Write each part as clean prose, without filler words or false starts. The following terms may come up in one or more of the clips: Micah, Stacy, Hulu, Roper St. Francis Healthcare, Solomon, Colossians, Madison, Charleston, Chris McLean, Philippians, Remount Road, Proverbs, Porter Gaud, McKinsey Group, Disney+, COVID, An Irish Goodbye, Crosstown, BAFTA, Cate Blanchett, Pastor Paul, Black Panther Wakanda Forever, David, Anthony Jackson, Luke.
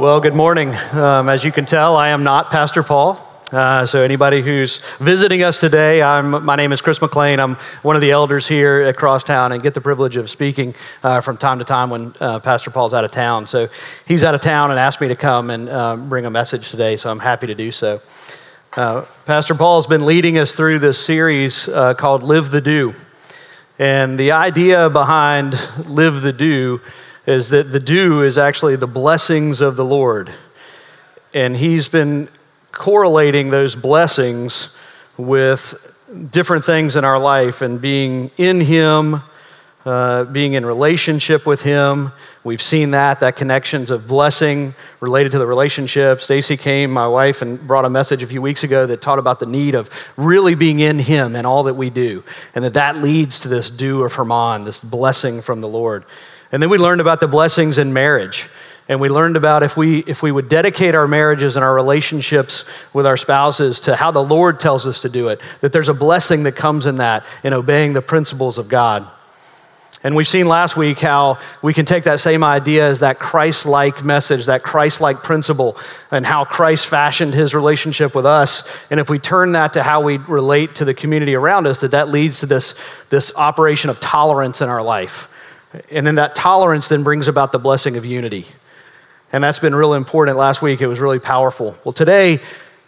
Well, good morning. As you can tell, I am not Pastor Paul. So anybody who's visiting us today, my name is Chris McLean. I'm one of the elders here at Crosstown and get the privilege of speaking from time to time when Pastor Paul's out of town. So he's out of town and asked me to come and bring a message today, so I'm happy to do so. Pastor Paul's been leading us through this series called Live the Do. And the idea behind Live the Do is that the do is actually the blessings of the Lord. And he's been correlating those blessings with different things in our life and being in Him, being in relationship with Him. We've seen that connections of blessing related to the relationship. Stacy came, my wife, and brought a message a few weeks ago that taught about the need of really being in Him and all that we do, and that leads to this do of Herman, this blessing from the Lord. And then we learned about the blessings in marriage. And we learned about if we would dedicate our marriages and our relationships with our spouses to how the Lord tells us to do it, that there's a blessing that comes in that, in obeying the principles of God. And we've seen last week how we can take that same idea as that Christ-like message, that Christ-like principle, and how Christ fashioned His relationship with us. And if we turn that to how we relate to the community around us, that leads to this operation of tolerance in our life. And then that tolerance then brings about the blessing of unity. And that's been really important. Last week, it was really powerful. Well, today,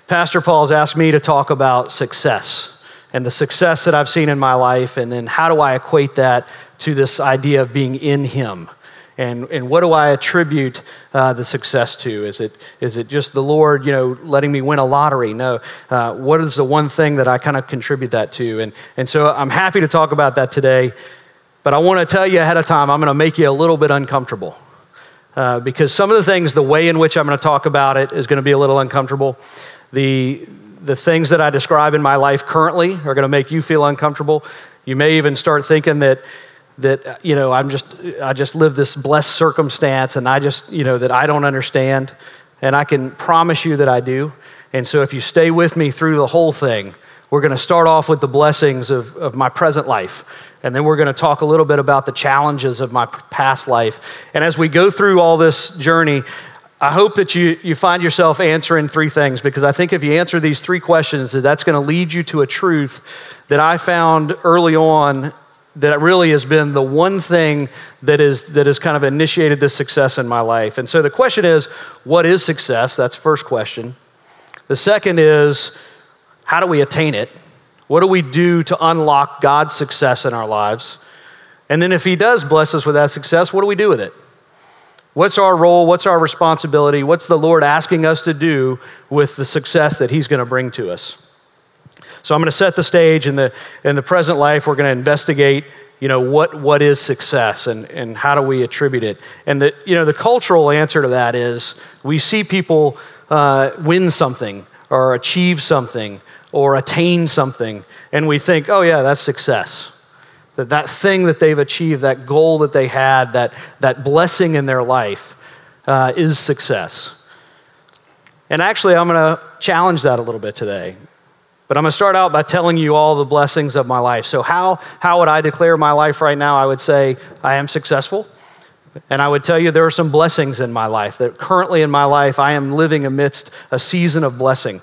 Pastor Paul's asked me to talk about success and the success that I've seen in my life, and then how do I equate that to this idea of being in Him? And what do I attribute the success to? Is it just the Lord, letting me win a lottery? No. What is the one thing that I kind of contribute that to? And so I'm happy to talk about that today, but I want to tell you ahead of time, I'm going to make you a little bit uncomfortable. Because some of the things, the way in which I'm going to talk about it is going to be a little uncomfortable. The things that I describe in my life currently are going to make you feel uncomfortable. You may even start thinking that I just live this blessed circumstance, and I that I don't understand, and I can promise you that I do. And so if you stay with me through the whole thing, we're going to start off with the blessings of my present life. And then we're going to talk a little bit about the challenges of my past life. And as we go through all this journey, I hope that you find yourself answering three things, because I think if you answer these three questions, that's going to lead you to a truth that I found early on that really has been the one thing that has kind of initiated this success in my life. And so the question is, what is success? That's the first question. The second is, how do we attain it? What do we do to unlock God's success in our lives? And then if He does bless us with that success, what do we do with it? What's our role? What's our responsibility? What's the Lord asking us to do with the success that He's going to bring to us? So I'm going to set the stage in the present life. We're going to investigate, what is success and how do we attribute it? And the cultural answer to that is we see people win something or achieve something or attain something, and we think, oh yeah, that's success. That thing that they've achieved, that goal that they had, that blessing in their life is success. And actually, I'm gonna challenge that a little bit today. But I'm gonna start out by telling you all the blessings of my life. So how would I declare my life right now? I would say I am successful. And I would tell you there are some blessings in my life, that currently in my life, I am living amidst a season of blessing.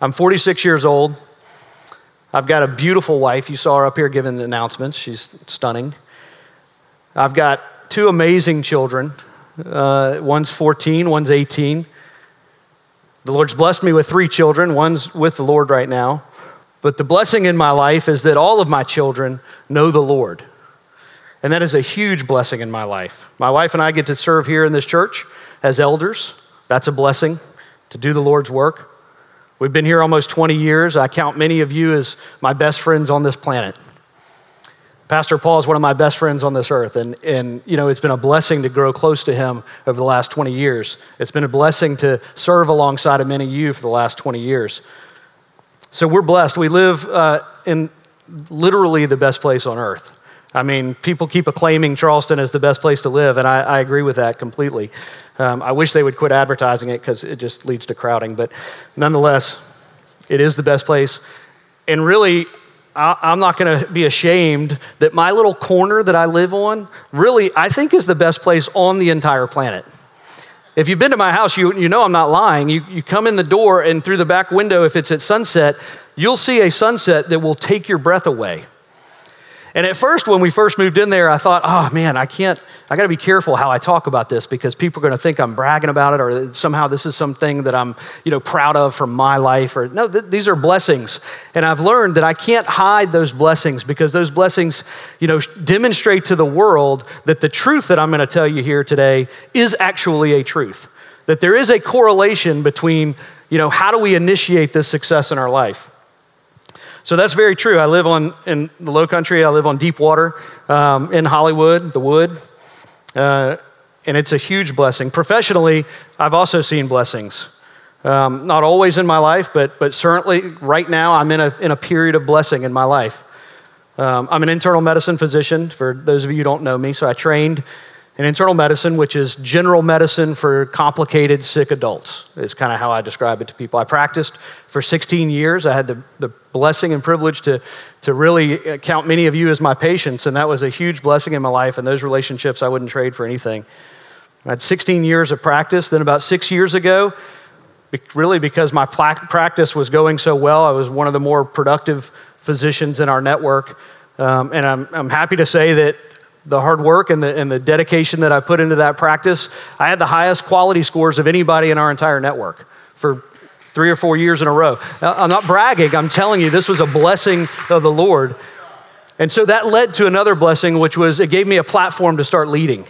I'm 46 years old. I've got a beautiful wife. You saw her up here giving announcements. She's stunning. I've got two amazing children. One's 14, one's 18. The Lord's blessed me with three children. One's with the Lord right now. But the blessing in my life is that all of my children know the Lord. And that is a huge blessing in my life. My wife and I get to serve here in this church as elders. That's a blessing, to do the Lord's work. We've been here almost 20 years. I count many of you as my best friends on this planet. Pastor Paul is one of my best friends on this earth. And it's been a blessing to grow close to him over the last 20 years. It's been a blessing to serve alongside of many of you for the last 20 years. So we're blessed. We live in literally the best place on earth. I mean, people keep acclaiming Charleston as the best place to live, and I agree with that completely. I wish they would quit advertising it because it just leads to crowding, but nonetheless, it is the best place. And really, I'm not going to be ashamed that my little corner that I live on really, I think, is the best place on the entire planet. If you've been to my house, you know I'm not lying. You come in the door and through the back window, if it's at sunset, you'll see a sunset that will take your breath away. And at first, when we first moved in there, I thought, oh man, I gotta be careful how I talk about this because people are gonna think I'm bragging about it or somehow this is something that I'm proud of from my life. Or no, these are blessings. And I've learned that I can't hide those blessings because those blessings demonstrate to the world that the truth that I'm gonna tell you here today is actually a truth. That there is a correlation between how do we initiate this success in our life. So that's very true. I live in the low country. I live on deep water in Hollywood, the Wood, and it's a huge blessing. Professionally, I've also seen blessings. Not always in my life, but certainly right now I'm in a period of blessing in my life. I'm an internal medicine physician, for those of you who don't know me. So I trained in internal medicine, which is general medicine for complicated sick adults, is kind of how I describe it to people. I practiced for 16 years. I had the blessing and privilege to really count many of you as my patients, and that was a huge blessing in my life, and those relationships I wouldn't trade for anything. I had 16 years of practice. Then about 6 years ago, really because my practice was going so well, I was one of the more productive physicians in our network, and I'm happy to say that the hard work and the dedication that I put into that practice, I had the highest quality scores of anybody in our entire network for 3 or 4 years in a row. Now, I'm not bragging, I'm telling you, this was a blessing of the Lord. And so that led to another blessing, which was it gave me a platform to start leading.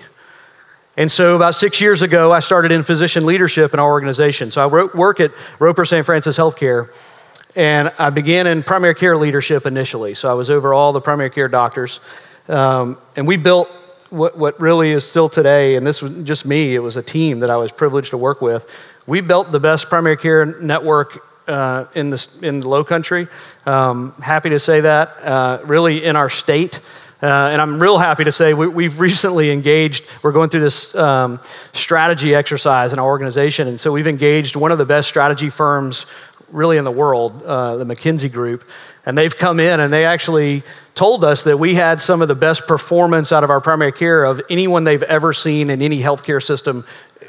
And so about 6 years ago, I started in physician leadership in our organization. So I work at Roper St. Francis Healthcare, and I began in primary care leadership initially. So I was over all the primary care doctors. And we built what really is still today, and this was just me, it was a team that I was privileged to work with. We built the best primary care network in the low country. Happy to say that, really in our state. And I'm real happy to say we've recently engaged, we're going through this strategy exercise in our organization, and so we've engaged one of the best strategy firms really in the world, the McKinsey Group, and they've come in and they actually told us that we had some of the best performance out of our primary care of anyone they've ever seen in any healthcare system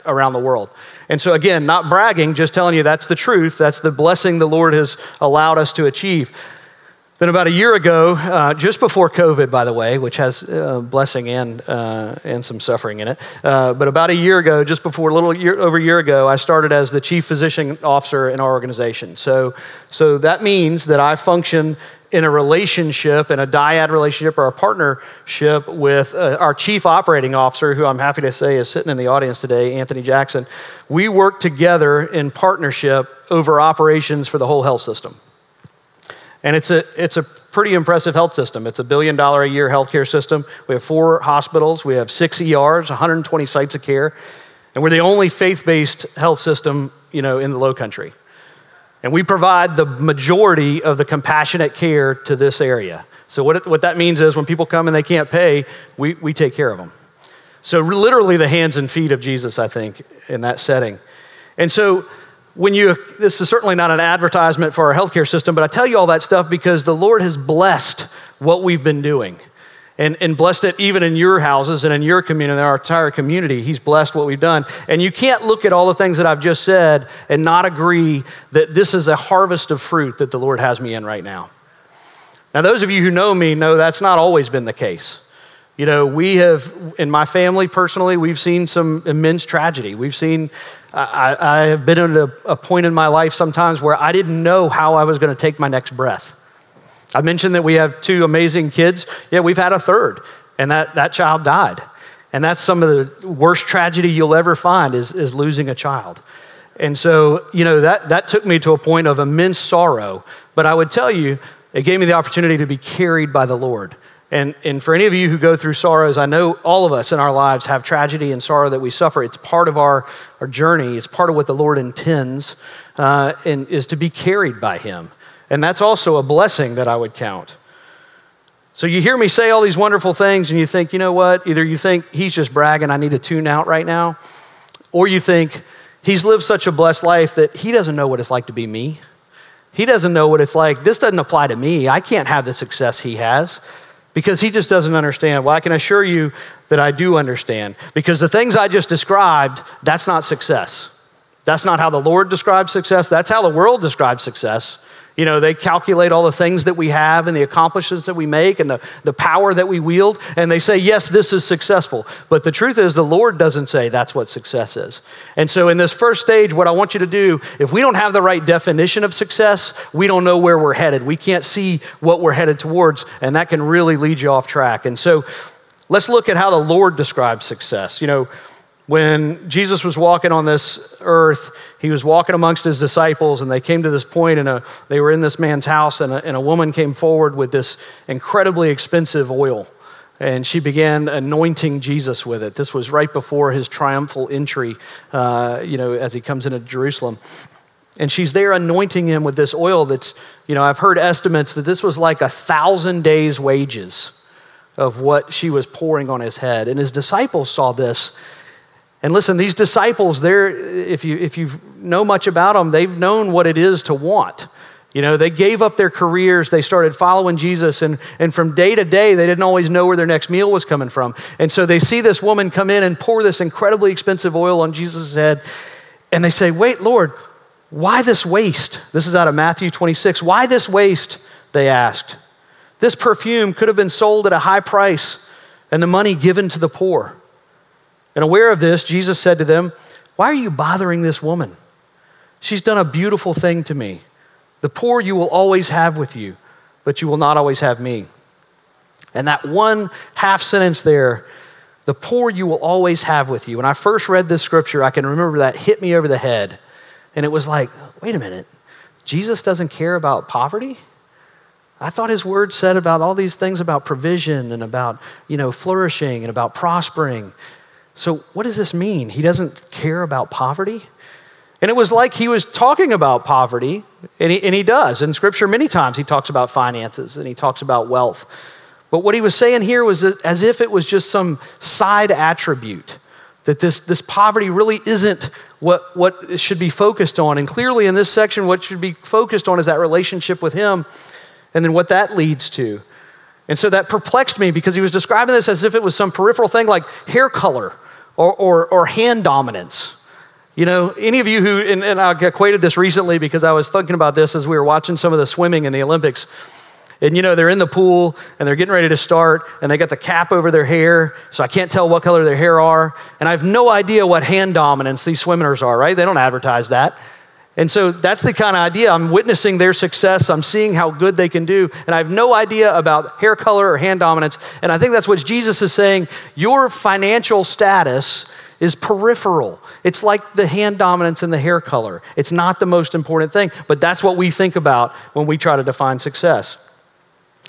around the world. And so again, not bragging, just telling you that's the truth, that's the blessing the Lord has allowed us to achieve. Then about a year ago, just before COVID, by the way, which has blessing and some suffering in it, but about a year ago, just before over a year ago, I started as the chief physician officer in our organization. So that means that I function in a relationship, in a dyad relationship or a partnership with our chief operating officer, who I'm happy to say is sitting in the audience today, Anthony Jackson. We work together in partnership over operations for the whole health system. And it's a pretty impressive health system. It's $1 billion a year healthcare system. We have 4 hospitals, we have 6 ERs, 120 sites of care, and we're the only faith-based health system, in the low country. And we provide the majority of the compassionate care to this area. So what that means is when people come and they can't pay, we take care of them. So literally the hands and feet of Jesus, I think, in that setting. And so this is certainly not an advertisement for our healthcare system, but I tell you all that stuff because the Lord has blessed what we've been doing and blessed it even in your houses and in your community, in our entire community. He's blessed what we've done. And you can't look at all the things that I've just said and not agree that this is a harvest of fruit that the Lord has me in right now. Now, those of you who know me know that's not always been the case. We have, in my family personally, we've seen some immense tragedy. We've seen, I have been at a point in my life sometimes where I didn't know how I was going to take my next breath. I mentioned that we have 2 amazing kids. Yeah, we've had a third, and that child died. And that's some of the worst tragedy you'll ever find is losing a child. And so, that took me to a point of immense sorrow. But I would tell you, it gave me the opportunity to be carried by the Lord. And for any of you who go through sorrows, I know all of us in our lives have tragedy and sorrow that we suffer. It's part of our journey. It's part of what the Lord intends and is to be carried by him. And that's also a blessing that I would count. So you hear me say all these wonderful things and you think, you know what? Either you think he's just bragging, I need to tune out right now. Or you think he's lived such a blessed life that he doesn't know what it's like to be me. He doesn't know what it's like. This doesn't apply to me. I can't have the success he has. because he just doesn't understand. Well, I can assure you that I do understand, because the things I just described, that's not success. That's not how the Lord describes success. That's how the world describes success. You know, they calculate all the things that we have and the accomplishments that we make and the power that we wield, and they say, yes, this is successful. But the truth is, the Lord doesn't say that's what success is. And so in this first stage, what I want you to do, if we don't have the right definition of success, we don't know where we're headed. We can't see what we're headed towards, and that can really lead you off track. And so let's look at how the Lord describes success. You know, when Jesus was walking on this earth, he was walking amongst his disciples, and they came to this point, and they were in this man's house, and a woman came forward with this incredibly expensive oil, and she began anointing Jesus with it. This was right before his triumphal entry, as he comes into Jerusalem. And she's there anointing him with this oil that's, you know, I've heard estimates that this was like 1,000 days' wages of what she was pouring on his head. And his disciples saw this. And listen, these disciples, if you know much about them, they've known what it is to want. You know, they gave up their careers, they started following Jesus, and from day to day, they didn't always know where their next meal was coming from. And so they see this woman come in and pour this incredibly expensive oil on Jesus' head, and they say, wait, Lord, why this waste? This is out of Matthew 26. Why this waste, they asked. This perfume could have been sold at a high price and the money given to the poor. And aware of this, Jesus said to them, why are you bothering this woman? She's done a beautiful thing to me. The poor you will always have with you, but you will not always have me. And that one half sentence there, the poor you will always have with you. When I first read this scripture, I can remember that hit me over the head. And it was like, wait a minute, Jesus doesn't care about poverty? I thought his word said about all these things about provision and about, you know, flourishing and about prospering. So what does this mean? He doesn't care about poverty? And it was like he was talking about poverty, and he does. In Scripture, many times he talks about finances and he talks about wealth. But what he was saying here was as if it was just some side attribute, that this poverty really isn't what it should be focused on. And clearly in this section, what should be focused on is that relationship with him and then what that leads to. And so that perplexed me, because he was describing this as if it was some peripheral thing like hair color, or hand dominance. You know, any of you who, and I equated this recently because I was thinking about this as we were watching some of the swimming in the Olympics. And you know, they're in the pool and they're getting ready to start, and they got the cap over their hair, so I can't tell what color their hair are. And I have no idea what hand dominance these swimmers are, right? They don't advertise that. And so that's the kind of idea. I'm witnessing their success. I'm seeing how good they can do. And I have no idea about hair color or hand dominance. And I think that's what Jesus is saying. Your financial status is peripheral. It's like the hand dominance and the hair color. It's not the most important thing, but that's what we think about when we try to define success.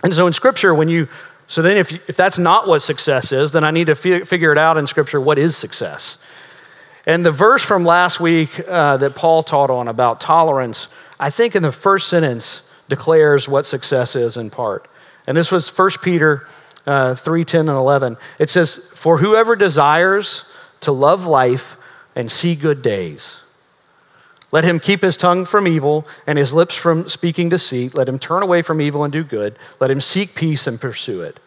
And so in Scripture, if that's not what success is, then I need to figure it out in Scripture, what is success? And the verse from last week that Paul taught on about tolerance, I think in the first sentence declares what success is in part. And this was 1 Peter 3, 10, and 11. It says, for whoever desires to love life and see good days, let him keep his tongue from evil and his lips from speaking deceit. Let him turn away from evil and do good. Let him seek peace and pursue it.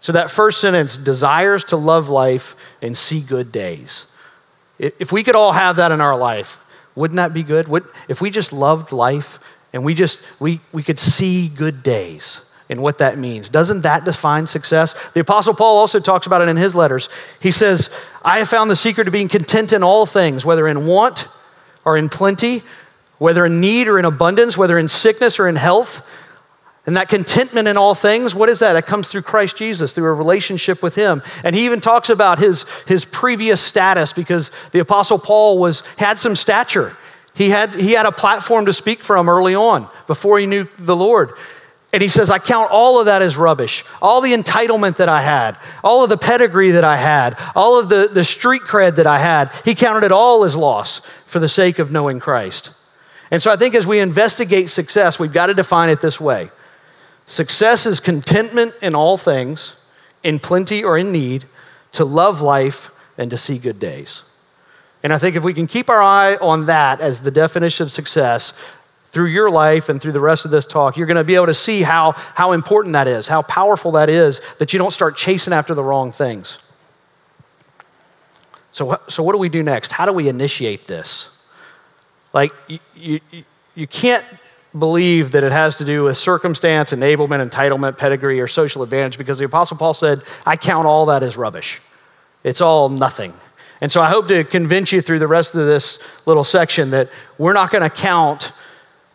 So that first sentence, desires to love life and see good days. If we could all have that in our life, wouldn't that be good? If we just loved life and we could see good days and what that means, doesn't that define success? The Apostle Paul also talks about it in his letters. He says, I have found the secret of being content in all things, whether in want or in plenty, whether in need or in abundance, whether in sickness or in health. And that contentment in all things, what is that? That comes through Christ Jesus, through a relationship with him. And he even talks about his previous status, because the Apostle Paul had some stature. He had a platform to speak from early on, before he knew the Lord. And he says, I count all of that as rubbish. All the entitlement that I had, all of the pedigree that I had, all of the street cred that I had, he counted it all as loss for the sake of knowing Christ. And so I think as we investigate success, we've got to define it this way. Success is contentment in all things, in plenty or in need, to love life and to see good days. And I think if we can keep our eye on that as the definition of success, through your life and through the rest of this talk, you're going to be able to see how important that is, how powerful that is, that you don't start chasing after the wrong things. So what do we do next? How do we initiate this? Like, you can't believe that it has to do with circumstance, enablement, entitlement, pedigree, or social advantage, because the Apostle Paul said, I count all that as rubbish. It's all nothing. And so I hope to convince you through the rest of this little section that we're not going to count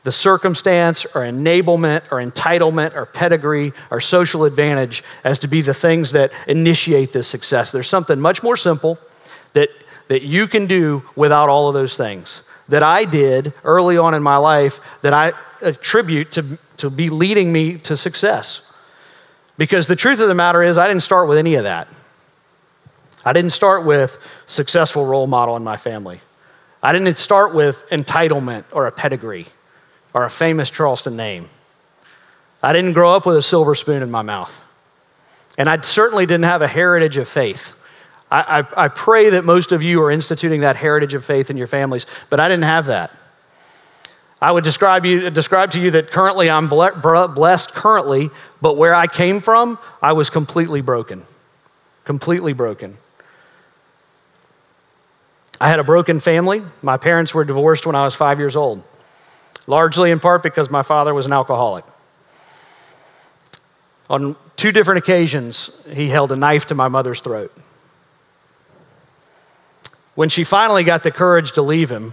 the circumstance or enablement or entitlement or pedigree or social advantage as to be the things that initiate this success. There's something much more simple that you can do without all of those things that I did early on in my life that I attribute to be leading me to success. Because the truth of the matter is I didn't start with any of that. I didn't start with successful role model in my family. I didn't start with entitlement or a pedigree or a famous Charleston name. I didn't grow up with a silver spoon in my mouth. And I certainly didn't have a heritage of faith. I pray that most of you are instituting that heritage of faith in your families, but I didn't have that. I would describe to you that currently I'm blessed currently, but where I came from, I was completely broken. I had a broken family. My parents were divorced when I was 5 years old, largely in part because my father was an alcoholic. On two different occasions, he held a knife to my mother's throat. When she finally got the courage to leave him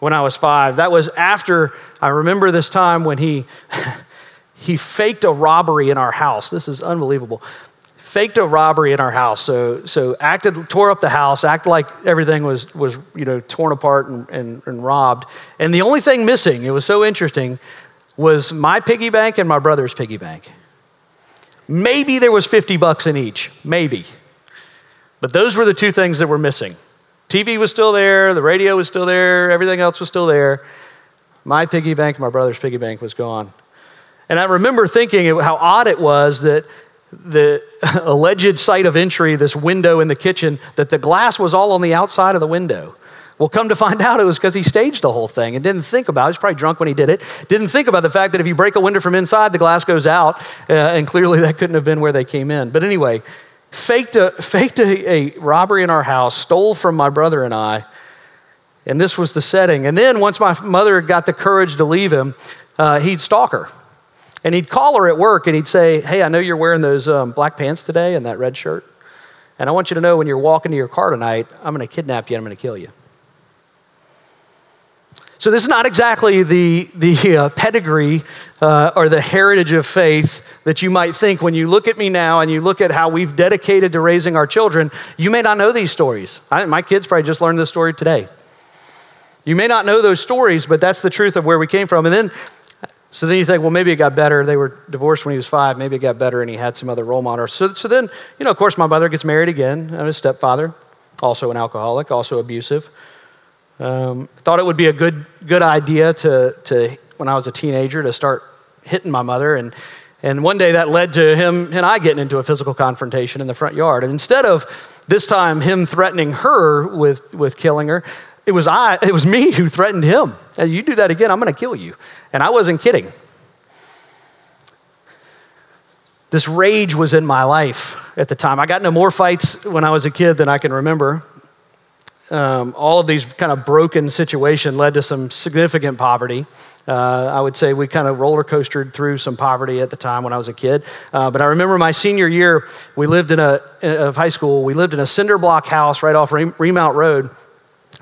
when I was five, that was after, I remember this time when he faked a robbery in our house. This is unbelievable. Faked a robbery in our house. So tore up the house, acted like everything was torn apart and robbed. And the only thing missing, it was so interesting, was my piggy bank and my brother's piggy bank. Maybe there was $50 in each, maybe. But those were the two things that were missing. TV was still there, the radio was still there, everything else was still there. My piggy bank, my brother's piggy bank was gone. And I remember thinking how odd it was that the alleged site of entry, this window in the kitchen, that the glass was all on the outside of the window. Well, come to find out it was because he staged the whole thing and didn't think about it. He was probably drunk when he did it. Didn't think about the fact that if you break a window from inside, the glass goes out, and clearly that couldn't have been where they came in. But anyway, faked a robbery in our house, stole from my brother and I, and this was the setting. And then once my mother got the courage to leave him, he'd stalk her. And he'd call her at work and he'd say, hey, I know you're wearing those black pants today and that red shirt. And I want you to know when you're walking to your car tonight, I'm going to kidnap you and I'm going to kill you. So this is not exactly the pedigree or the heritage of faith that you might think when you look at me now and you look at how we've dedicated to raising our children. You may not know these stories. My kids probably just learned this story today. You may not know those stories, but that's the truth of where we came from. And then, so then you think, well, maybe it got better. They were divorced when he was five. Maybe it got better and he had some other role models. So then, of course, my mother gets married again. I'm his stepfather, also an alcoholic, also abusive. Thought it would be a good idea to when I was a teenager to start hitting my mother, and one day that led to him and I getting into a physical confrontation in the front yard. And instead of this time him threatening her with killing her, it was me who threatened him. And you do that again, I'm going to kill you. And I wasn't kidding. This rage was in my life at the time. I got into more fights when I was a kid than I can remember. All of these kind of broken situation led to some significant poverty. I would say we kind of roller coastered through some poverty at the time when I was a kid. But I remember my senior year, we lived of high school, we lived in a cinder block house right off Remount Road,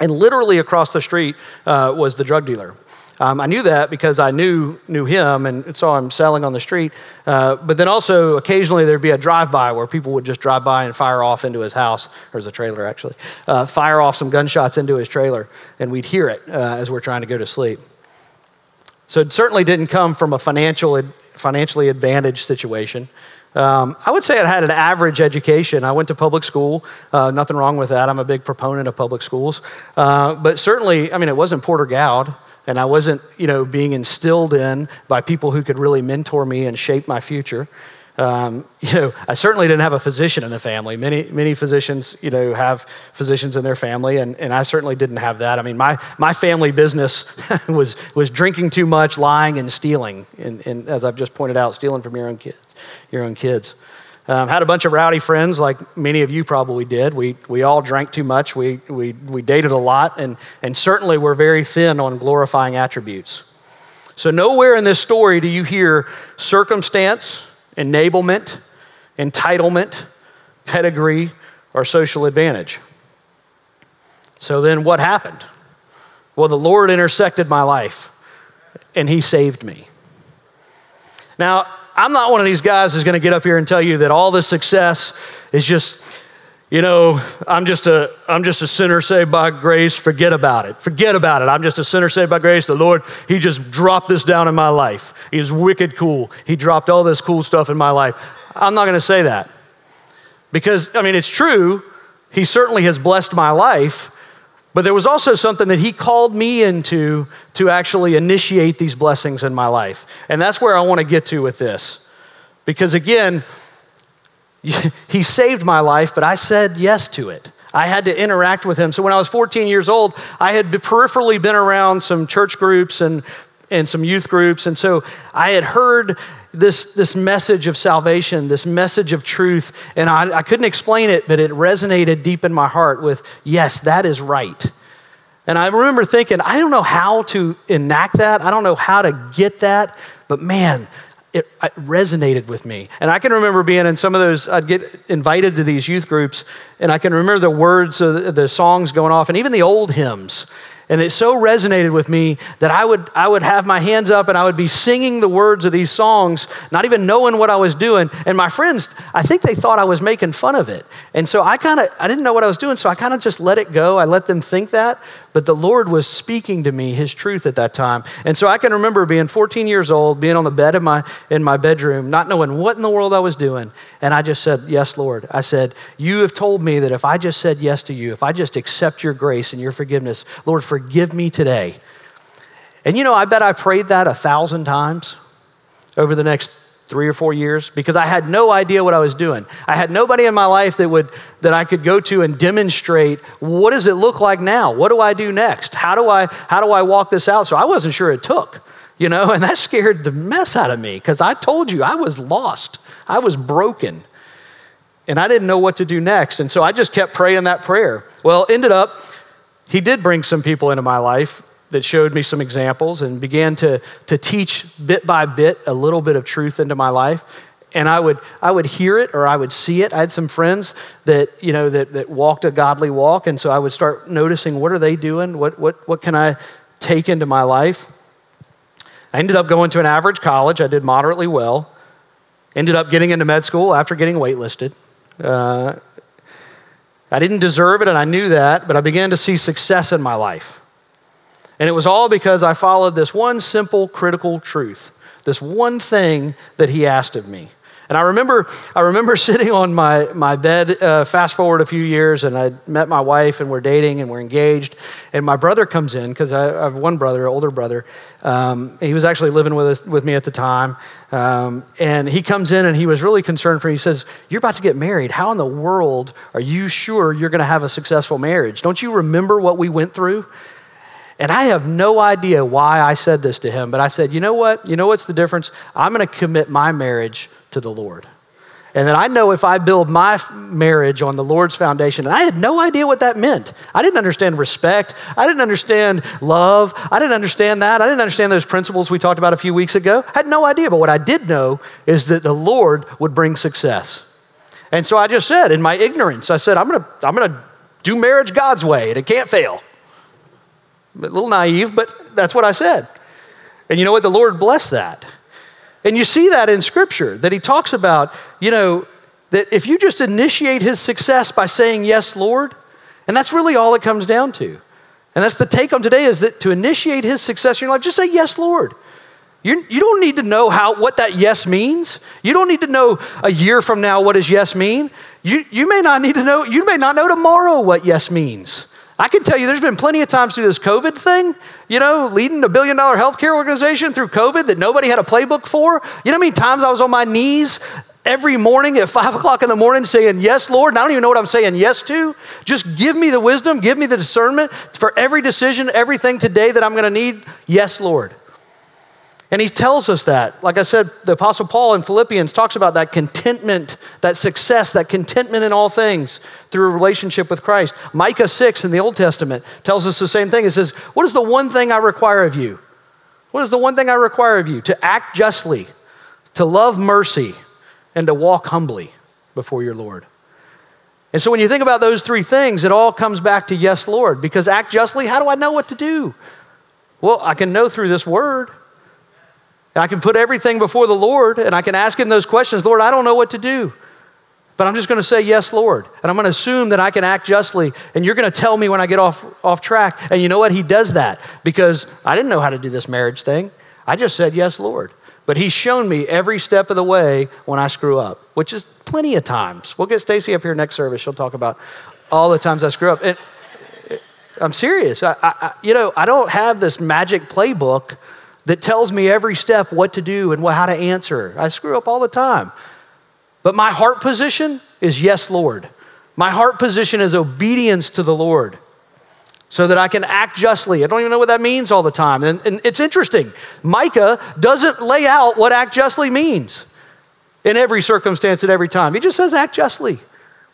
and literally across the street was the drug dealer. I knew that because I knew him and saw him selling on the street. But then also occasionally there'd be a drive-by where people would just drive by and fire off into his house, or his trailer actually, fire off some gunshots into his trailer, and we'd hear it as we're trying to go to sleep. So it certainly didn't come from a financially advantaged situation. I would say I had an average education. I went to public school. Nothing wrong with that. I'm a big proponent of public schools. But certainly, it wasn't Porter Gaud. And I wasn't, being instilled in by people who could really mentor me and shape my future. I certainly didn't have a physician in the family. Many physicians, have physicians in their family, and I certainly didn't have that. I mean, my family business was drinking too much, lying, and stealing. And as I've just pointed out, stealing from your own kids. Had a bunch of rowdy friends, like many of you probably did. We all drank too much. We dated a lot, and certainly were very thin on glorifying attributes. So nowhere in this story do you hear circumstance, enablement, entitlement, pedigree, or social advantage. So then what happened? Well, the Lord intersected my life, and he saved me. Now, I'm not one of these guys who's going to get up here and tell you that all this success is just, I'm just a sinner saved by grace. Forget about it. I'm just a sinner saved by grace. The Lord, he just dropped this down in my life. He was wicked cool. He dropped all this cool stuff in my life. I'm not going to say that because, it's true. He certainly has blessed my life, but there was also something that he called me into to actually initiate these blessings in my life. And that's where I want to get to with this. Because again, he saved my life, but I said yes to it. I had to interact with him. So when I was 14 years old, I had peripherally been around some church groups and some youth groups. And so I had heard this message of salvation, this message of truth. And I couldn't explain it, but it resonated deep in my heart with, yes, that is right. And I remember thinking, I don't know how to enact that. I don't know how to get that, but man, it resonated with me. And I can remember being in some of those, I'd get invited to these youth groups, and I can remember the words of the songs going off, and even the old hymns. And it so resonated with me that I would have my hands up and I would be singing the words of these songs, not even knowing what I was doing. And my friends, I think they thought I was making fun of it. And so I didn't know what I was doing, so I kind of just let it go. I let them think that, but the Lord was speaking to me his truth at that time. And so I can remember being 14 years old, being on the bed in my bedroom, not knowing what in the world I was doing. And I just said, yes, Lord. I said, you have told me that if I just said yes to you, if I just accept your grace and your forgiveness, Lord, forgive me today. And I bet I prayed that 1,000 times over the next 3 or 4 years because I had no idea what I was doing. I had nobody in my life that I could go to and demonstrate, what does it look like now? What do I do next? How do I walk this out? So I wasn't sure it took, and that scared the mess out of me because I told you I was lost. I was broken. And I didn't know what to do next. And so I just kept praying that prayer. Well, ended up, he did bring some people into my life that showed me some examples and began to teach bit by bit a little bit of truth into my life. And I would hear it or I would see it. I had some friends that that walked a godly walk, and so I would start noticing, what are they doing? What can I take into my life? I ended up going to an average college. I did moderately well. Ended up getting into med school after getting waitlisted. I didn't deserve it, and I knew that, but I began to see success in my life. And it was all because I followed this one simple, critical truth, this one thing that he asked of me. And I remember sitting on my bed, fast forward a few years, and I met my wife, and we're dating, and we're engaged, and my brother comes in, because I have one brother, an older brother. He was actually living with me at the time, and he comes in, and he was really concerned for me. He says, you're about to get married. How in the world are you sure you're going to have a successful marriage? Don't you remember what we went through? And I have no idea why I said this to him, but I said, you know what? You know what's the difference? I'm going to commit my marriage to the Lord. And then I know if I build my marriage on the Lord's foundation, and I had no idea what that meant. I didn't understand respect. I didn't understand love. I didn't understand that. I didn't understand those principles we talked about a few weeks ago. I had no idea, but what I did know is that the Lord would bring success. And so I just said, in my ignorance, I said, I'm going to do marriage God's way, and it can't fail. A little naive, but that's what I said. And you know what? The Lord blessed that. And you see that in Scripture, that he talks about, that if you just initiate his success by saying, yes, Lord, and that's really all it comes down to. And that's the take home today, is that to initiate his success in your life, just say, yes, Lord. You don't need to know what that yes means. You don't need to know a year from now what does yes mean. You may not need to know, you may not know tomorrow what yes means. I can tell you there's been plenty of times through this COVID thing, leading a billion-dollar healthcare organization through COVID that nobody had a playbook for. You know how many times I was on my knees every morning at 5 o'clock in the morning saying, yes, Lord, and I don't even know what I'm saying yes to. Just give me the wisdom, give me the discernment for every decision, everything today that I'm going to need. Yes, Lord. And he tells us that. Like I said, the Apostle Paul in Philippians talks about that contentment, that success, that contentment in all things through a relationship with Christ. Micah 6 in the Old Testament tells us the same thing. It says, what is the one thing I require of you? What is the one thing I require of you? To act justly, to love mercy, and to walk humbly before your Lord. And so when you think about those three things, it all comes back to yes, Lord. Because act justly, how do I know what to do? Well, I can know through this word. And I can put everything before the Lord, and I can ask him those questions. Lord, I don't know what to do, but I'm just going to say, yes, Lord. And I'm going to assume that I can act justly, and you're going to tell me when I get off track. And you know what? He does that because I didn't know how to do this marriage thing. I just said, yes, Lord. But he's shown me every step of the way when I screw up, which is plenty of times. We'll get Stacy up here next service. She'll talk about all the times I screw up. And I'm serious. I don't have this magic playbook that tells me every step what to do and how to answer. I screw up all the time. But my heart position is yes, Lord. My heart position is obedience to the Lord so that I can act justly. I don't even know what that means all the time. And it's interesting. Micah doesn't lay out what act justly means in every circumstance at every time. He just says act justly.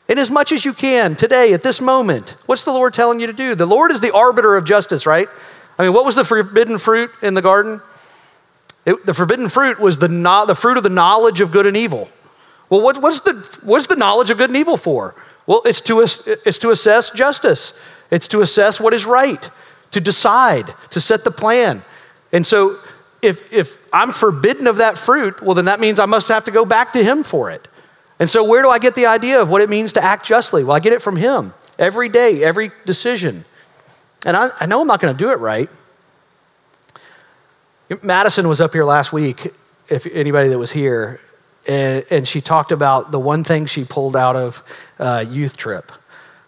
And as much as you can today at this moment, what's the Lord telling you to do? The Lord is the arbiter of justice, right? I mean, what was the forbidden fruit in the garden? The forbidden fruit was the fruit of the knowledge of good and evil. Well, what's the knowledge of good and evil for? Well, it's to assess justice. It's to assess what is right, to decide, to set the plan. And so if I'm forbidden of that fruit, well, then that means I must have to go back to him for it. And so where do I get the idea of what it means to act justly? Well, I get it from him every day, every decision. And I know I'm not going to do it right. Madison was up here last week, if anybody that was here, and she talked about the one thing she pulled out of youth trip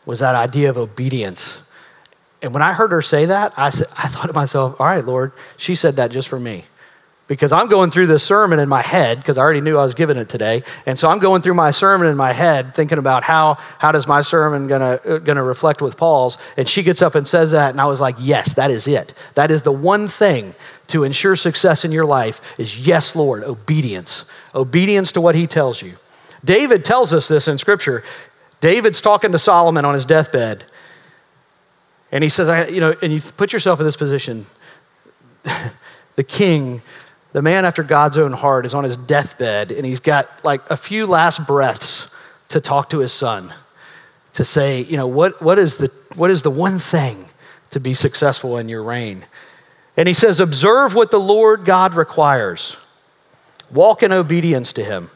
was that idea of obedience. And when I heard her say that, I thought to myself, all right, Lord, she said that just for me. Because I'm going through this sermon in my head, because I already knew I was giving it today. And so I'm going through my sermon in my head, thinking about how does my sermon gonna reflect with Paul's? And she gets up and says that, and I was like, yes, that is it. That is the one thing to ensure success in your life is, yes, Lord, obedience. Obedience to what he tells you. David tells us this in Scripture. David's talking to Solomon on his deathbed. And he says, and you put yourself in this position. The king, the man after God's own heart, is on his deathbed, and he's got like a few last breaths to talk to his son, to say, what is the one thing to be successful in your reign? And he says, observe what the Lord God requires. Walk in obedience to him.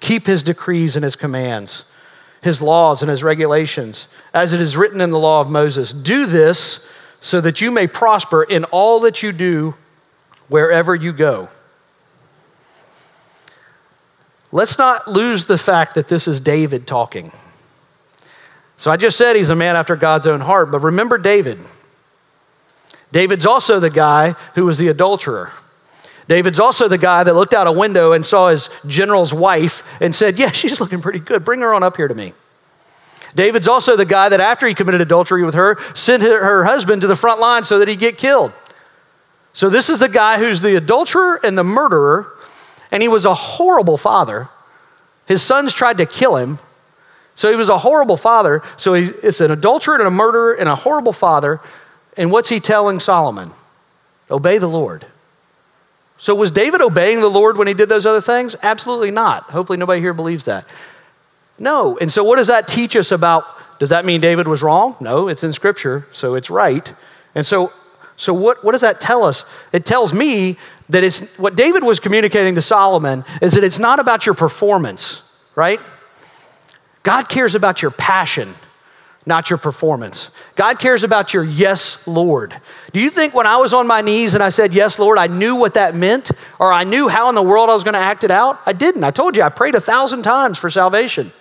Keep his decrees and his commands, his laws and his regulations, as it is written in the law of Moses. Do this so that you may prosper in all that you do wherever you go. Let's not lose the fact that this is David talking. So I just said he's a man after God's own heart, but remember David. David's also the guy who was the adulterer. David's also the guy that looked out a window and saw his general's wife and said, yeah, she's looking pretty good. Bring her on up here to me. David's also the guy that after he committed adultery with her, sent her husband to the front line so that he'd get killed. So this is the guy who's the adulterer and the murderer, and he was a horrible father. His sons tried to kill him, so he was a horrible father. So it's an adulterer and a murderer and a horrible father, and what's he telling Solomon? Obey the Lord. So was David obeying the Lord when he did those other things? Absolutely not. Hopefully nobody here believes that. No, and so what does that teach us about, does that mean David was wrong? No, it's in Scripture, so it's right. And so what does that tell us? It tells me that it's what David was communicating to Solomon is that it's not about your performance, right? God cares about your passion, not your performance. God cares about your yes, Lord. Do you think when I was on my knees and I said, yes, Lord, I knew what that meant, or I knew how in the world I was going to act it out? I didn't. I told you, I prayed 1,000 times for salvation.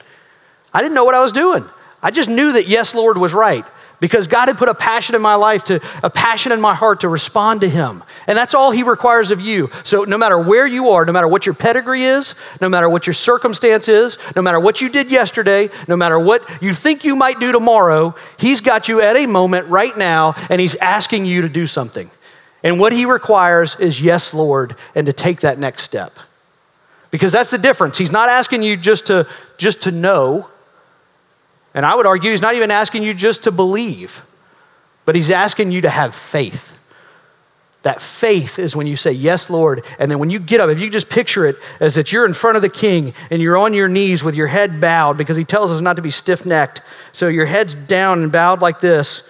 I didn't know what I was doing. I just knew that yes, Lord was right. because God had put a passion in my life, a passion in my heart to respond to him. And that's all he requires of you. So no matter where you are, no matter what your pedigree is, no matter what your circumstance is, no matter what you did yesterday, no matter what you think you might do tomorrow, he's got you at a moment right now, and he's asking you to do something. And what he requires is, yes, Lord, and to take that next step. Because that's the difference. He's not asking you just to know. And I would argue he's not even asking you just to believe, but he's asking you to have faith. That faith is when you say, yes, Lord. And then when you get up, if you just picture it as that you're in front of the king and you're on your knees with your head bowed, because he tells us not to be stiff-necked. So your head's down and bowed like this,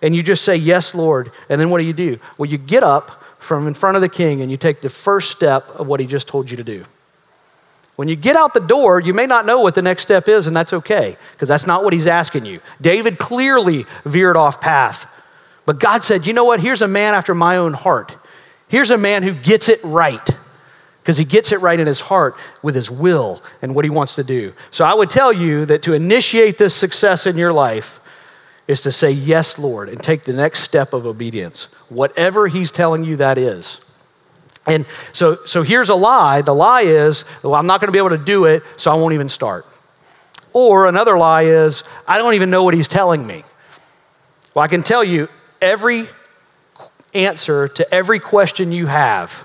and you just say, yes, Lord. And then what do? Well, you get up from in front of the king and you take the first step of what he just told you to do. When you get out the door, you may not know what the next step is, and that's okay, because that's not what he's asking you. David clearly veered off path, but God said, you know what? Here's a man after my own heart. Here's a man who gets it right, because he gets it right in his heart with his will and what he wants to do. So I would tell you that to initiate this success in your life is to say, yes, Lord, and take the next step of obedience, whatever he's telling you that is. And so here's a lie. The lie is, well, I'm not going to be able to do it, so I won't even start. Or another lie is, I don't even know what he's telling me. Well, I can tell you every answer to every question you have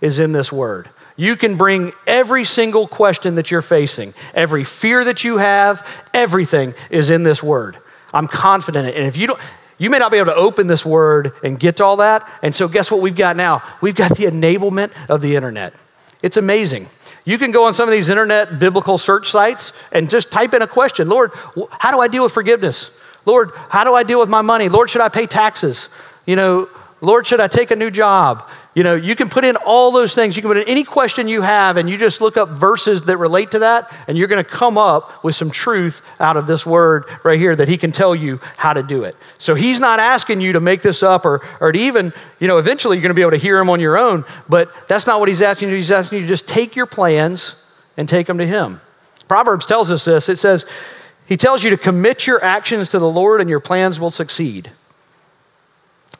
is in this word. You can bring every single question that you're facing, every fear that you have, everything is in this word. I'm confident in it. And if you don't... You may not be able to open this word and get to all that. And so guess what we've got now? We've got the enablement of the internet. It's amazing. You can go on some of these internet biblical search sites and just type in a question. Lord, how do I deal with forgiveness? Lord, how do I deal with my money? Lord, should I pay taxes? You know, Lord, should I take a new job? You know, you can put in all those things. You can put in any question you have, and you just look up verses that relate to that, and you're going to come up with some truth out of this word right here that he can tell you how to do it. So he's not asking you to make this up or to even, you know, eventually you're going to be able to hear him on your own, but that's not what he's asking you to do. He's asking you to just take your plans and take them to him. Proverbs tells us this. It says, he tells you to commit your actions to the Lord and your plans will succeed.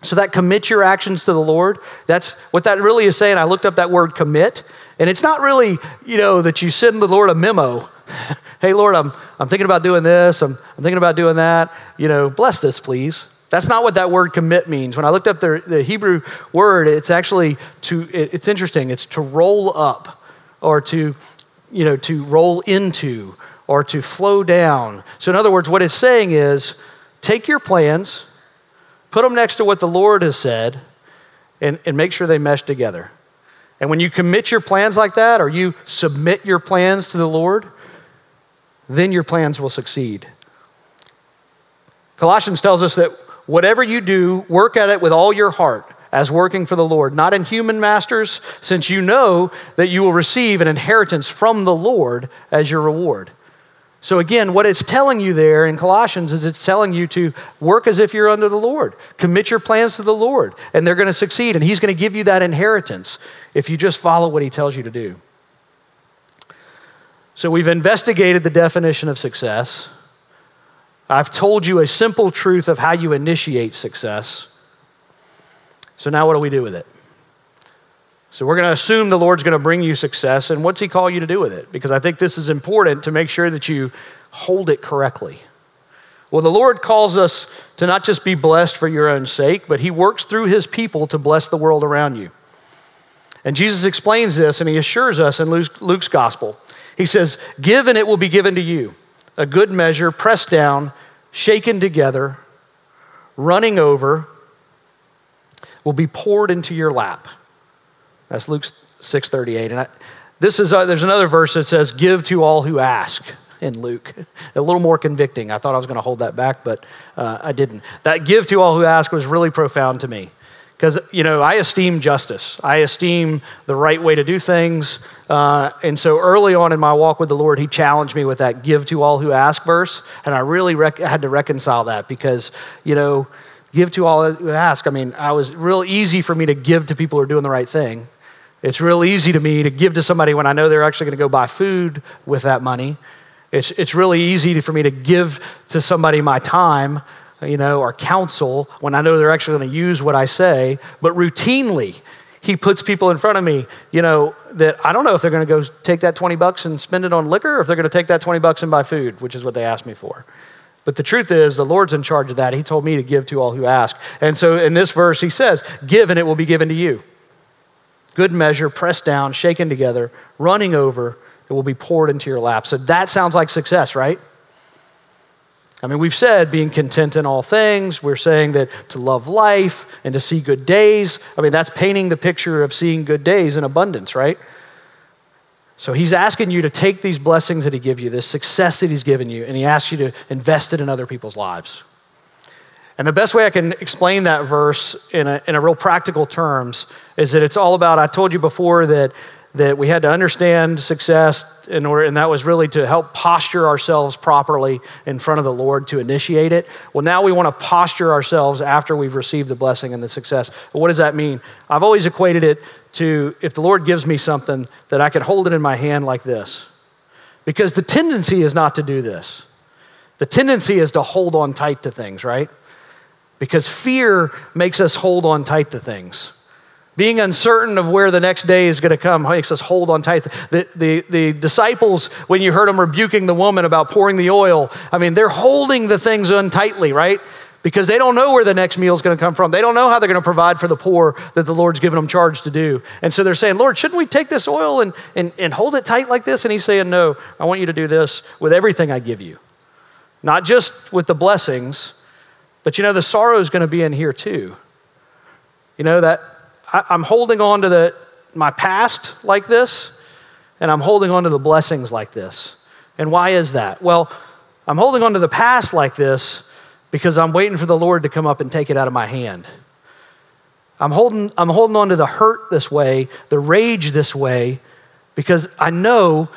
So that commit your actions to the Lord, that's what that really is saying. I looked up that word commit, and it's not really, you know, that you send the Lord a memo. Hey, Lord, I'm thinking about doing this. I'm thinking about doing that. You know, bless this, please. That's not what that word commit means. When I looked up the Hebrew word, it's actually it's interesting. It's to roll up or to roll into or to flow down. So in other words, what it's saying is take your plans, put them next to what the Lord has said, and make sure they mesh together. And when you commit your plans like that, or you submit your plans to the Lord, then your plans will succeed. Colossians tells us that whatever you do, work at it with all your heart as working for the Lord, not in human masters, since you know that you will receive an inheritance from the Lord as your reward. So again, what it's telling you there in Colossians is it's telling you to work as if you're under the Lord. Commit your plans to the Lord, and they're going to succeed, and he's going to give you that inheritance if you just follow what he tells you to do. So we've investigated the definition of success. I've told you a simple truth of how you initiate success. So now what do we do with it? So we're going to assume the Lord's going to bring you success, and what's he call you to do with it? Because I think this is important to make sure that you hold it correctly. Well, the Lord calls us to not just be blessed for your own sake, but he works through his people to bless the world around you. And Jesus explains this, and he assures us in Luke's gospel. He says, give and it will be given to you, a good measure, pressed down, shaken together, running over, will be poured into your lap. That's Luke 6:38, and there's another verse that says, "Give to all who ask." In Luke, a little more convicting. I thought I was going to hold that back, but I didn't. That "give to all who ask" was really profound to me, because you know I esteem justice. I esteem the right way to do things, and so early on in my walk with the Lord, he challenged me with that "give to all who ask" verse, and I really had to reconcile that, because you know, "give to all who ask." I mean, it was real easy for me to give to people who are doing the right thing. It's real easy to me to give to somebody when I know they're actually going to go buy food with that money. It's really easy for me to give to somebody my time you know, or counsel when I know they're actually going to use what I say, but routinely he puts people in front of me, you know, that I don't know if they're going to go take that $20 and spend it on liquor or if they're going to take that $20 and buy food, which is what they asked me for. But the truth is, the Lord's in charge of that. He told me to give to all who ask. And so in this verse, he says, give and it will be given to you. Good measure, pressed down, shaken together, running over, it will be poured into your lap. So that sounds like success, right? I mean, we've said being content in all things. We're saying that to love life and to see good days. I mean, that's painting the picture of seeing good days in abundance, right? So he's asking you to take these blessings that he gives you, this success that he's given you, and he asks you to invest it in other people's lives. And the best way I can explain that verse in a real practical terms is that it's all about, I told you before that we had to understand success in order, and that was really to help posture ourselves properly in front of the Lord to initiate it. Well, now we want to posture ourselves after we've received the blessing and the success. But what does that mean? I've always equated it to if the Lord gives me something, that I can hold it in my hand like this. Because the tendency is not to do this. The tendency is to hold on tight to things, right? Because fear makes us hold on tight to things. Being uncertain of where the next day is going to come makes us hold on tight. The disciples, when you heard them rebuking the woman about pouring the oil, I mean, they're holding the things untightly, right? Because they don't know where the next meal is going to come from. They don't know how they're going to provide for the poor that the Lord's given them charge to do. And so they're saying, Lord, shouldn't we take this oil and hold it tight like this? And he's saying, no, I want you to do this with everything I give you. Not just with the blessings, but you know, the sorrow is going to be in here too. You know, that I'm holding on to my past like this, and I'm holding on to the blessings like this. And why is that? Well, I'm holding on to the past like this because I'm waiting for the Lord to come up and take it out of my hand. I'm holding on to the hurt this way, the rage this way, because I know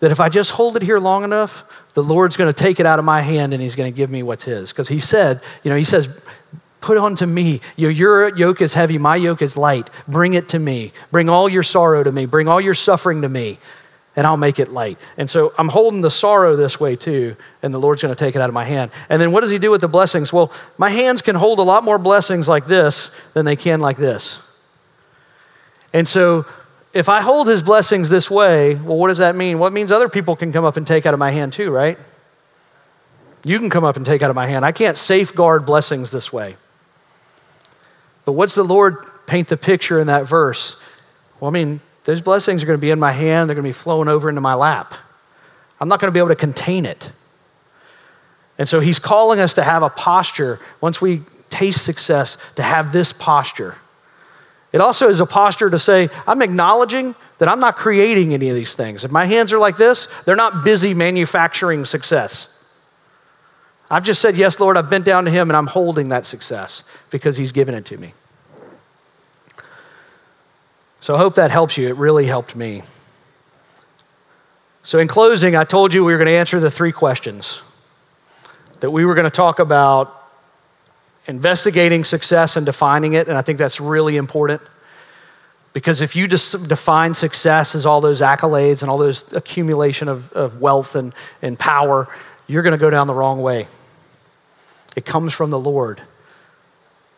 that if I just hold it here long enough, the Lord's going to take it out of my hand and he's going to give me what's his. Because he said, you know, he says, put on to me, your yoke is heavy, my yoke is light. Bring it to me. Bring all your sorrow to me. Bring all your suffering to me, and I'll make it light. And so I'm holding the sorrow this way too, and the Lord's going to take it out of my hand. And then what does he do with the blessings? Well, my hands can hold a lot more blessings like this than they can like this. And so if I hold his blessings this way, well, what does that mean? Well, it means other people can come up and take out of my hand too, right? You can come up and take out of my hand. I can't safeguard blessings this way. But what's the Lord paint the picture in that verse? Well, I mean, those blessings are going to be in my hand. They're going to be flowing over into my lap. I'm not going to be able to contain it. And so he's calling us to have a posture, once we taste success, to have this posture. It also is a posture to say, I'm acknowledging that I'm not creating any of these things. If my hands are like this, they're not busy manufacturing success. I've just said, yes, Lord, I've bent down to him and I'm holding that success because he's given it to me. So I hope that helps you. It really helped me. So in closing, I told you we were going to answer the three questions, that we were going to talk about investigating success and defining it. And I think that's really important, because if you just define success as all those accolades and all those accumulation of wealth and power, you're going to go down the wrong way. It comes from the Lord.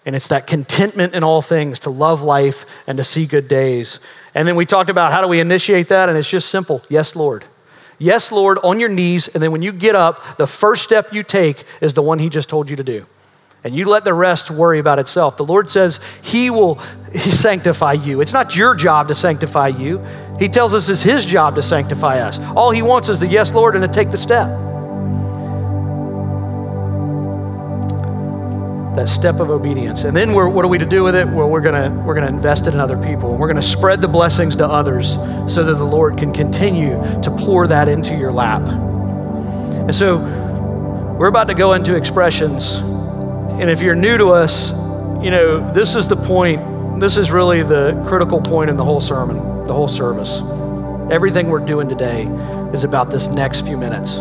And it's that contentment in all things, to love life and to see good days. And then we talked about how do we initiate that, and it's just simple. Yes, Lord. Yes, Lord, on your knees. And then when you get up, the first step you take is the one he just told you to do. And you let the rest worry about itself. The Lord says he will sanctify you. It's not your job to sanctify you. He tells us it's his job to sanctify us. All he wants is the yes, Lord, and to take the step. That step of obedience. And then what are we to do with it? Well, we're gonna invest it in other people. We're gonna spread the blessings to others so that the Lord can continue to pour that into your lap. And so we're about to go into expressions. And if you're new to us, you know, this is the point, this is really the critical point in the whole sermon, the whole service. Everything we're doing today is about this next few minutes.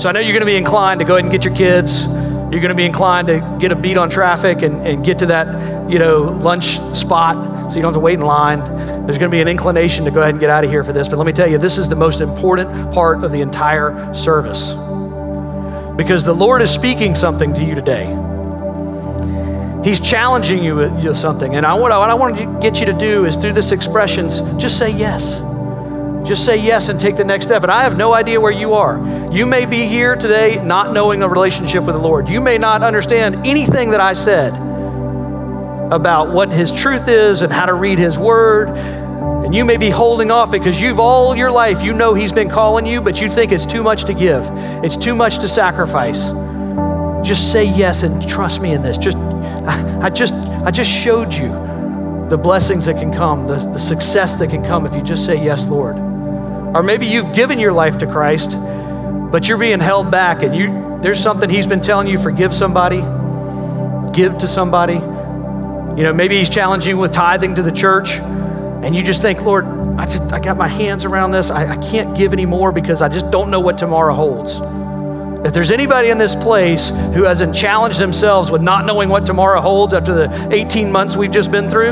So I know you're gonna be inclined to go ahead and get your kids. You're going to be inclined to get a beat on traffic and get to that, you know, lunch spot so you don't have to wait in line. There's going to be an inclination to go ahead and get out of here for this. But let me tell you, this is the most important part of the entire service, because the Lord is speaking something to you today. He's challenging you with something. And what I want to get you to do is through this expressions, just say yes. Just say yes and take the next step. And I have no idea where you are. You may be here today not knowing a relationship with the Lord. You may not understand anything that I said about what His truth is and how to read His word. And you may be holding off because you've all your life, you know He's been calling you, but you think it's too much to give. It's too much to sacrifice. Just say yes and trust me in this. I just showed you the blessings that can come, the success that can come if you just say yes, Lord. Or maybe you've given your life to Christ, but you're being held back and there's something He's been telling you, forgive somebody, give to somebody. You know, maybe He's challenging you with tithing to the church and you just think, Lord, I got my hands around this. I can't give anymore because I just don't know what tomorrow holds. If there's anybody in this place who hasn't challenged themselves with not knowing what tomorrow holds after the 18 months we've just been through,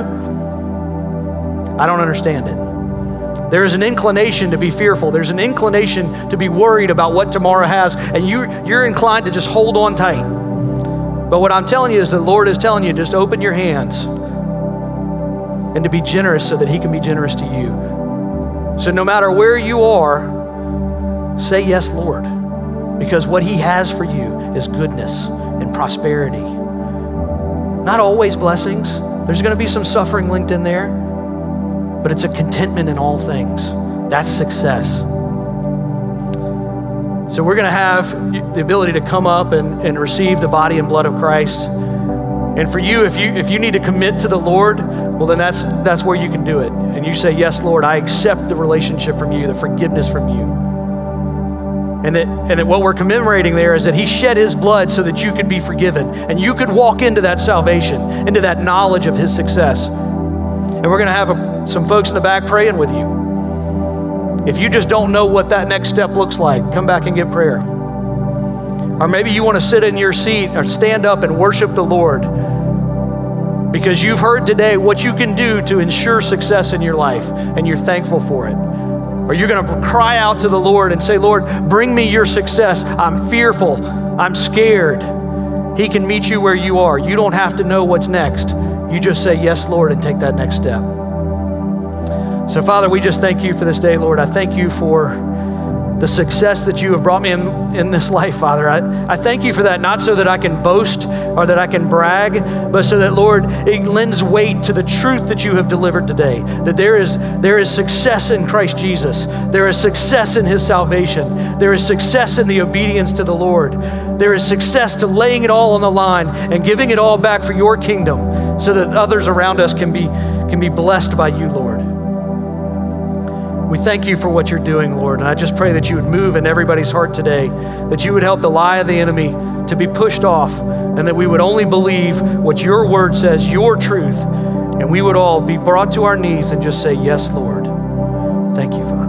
I don't understand it. There is an inclination to be fearful. There's an inclination to be worried about what tomorrow has, and you're inclined to just hold on tight. But what I'm telling you is the Lord is telling you, just open your hands and to be generous so that He can be generous to you. So no matter where you are, say yes, Lord. Because what He has for you is goodness and prosperity. Not always blessings. There's going to be some suffering linked in there, but it's a contentment in all things. That's success. So we're going to have the ability to come up and receive the body and blood of Christ. And for you, if you need to commit to the Lord, well, then that's where you can do it. And you say, yes, Lord, I accept the relationship from you, the forgiveness from you. And that what we're commemorating there is that He shed His blood so that you could be forgiven and you could walk into that salvation, into that knowledge of His success. And we're gonna have some folks in the back praying with you. If you just don't know what that next step looks like, come back and get prayer. Or maybe you wanna sit in your seat or stand up and worship the Lord because you've heard today what you can do to ensure success in your life and you're thankful for it. Or you're gonna cry out to the Lord and say, Lord, bring me your success. I'm fearful, I'm scared. He can meet you where you are. You don't have to know what's next. You just say, yes, Lord, and take that next step. So Father, we just thank you for this day, Lord. I thank you for the success that you have brought me in this life, Father. I thank you for that, not so that I can boast or that I can brag, but so that, Lord, it lends weight to the truth that you have delivered today, that there is success in Christ Jesus. There is success in His salvation. There is success in the obedience to the Lord. There is success to laying it all on the line and giving it all back for your kingdom so that others around us can be blessed by you, Lord. We thank you for what you're doing, Lord, and I just pray that you would move in everybody's heart today, that you would help the lie of the enemy to be pushed off, and that we would only believe what your word says, your truth, and we would all be brought to our knees and just say, yes, Lord. Thank you, Father.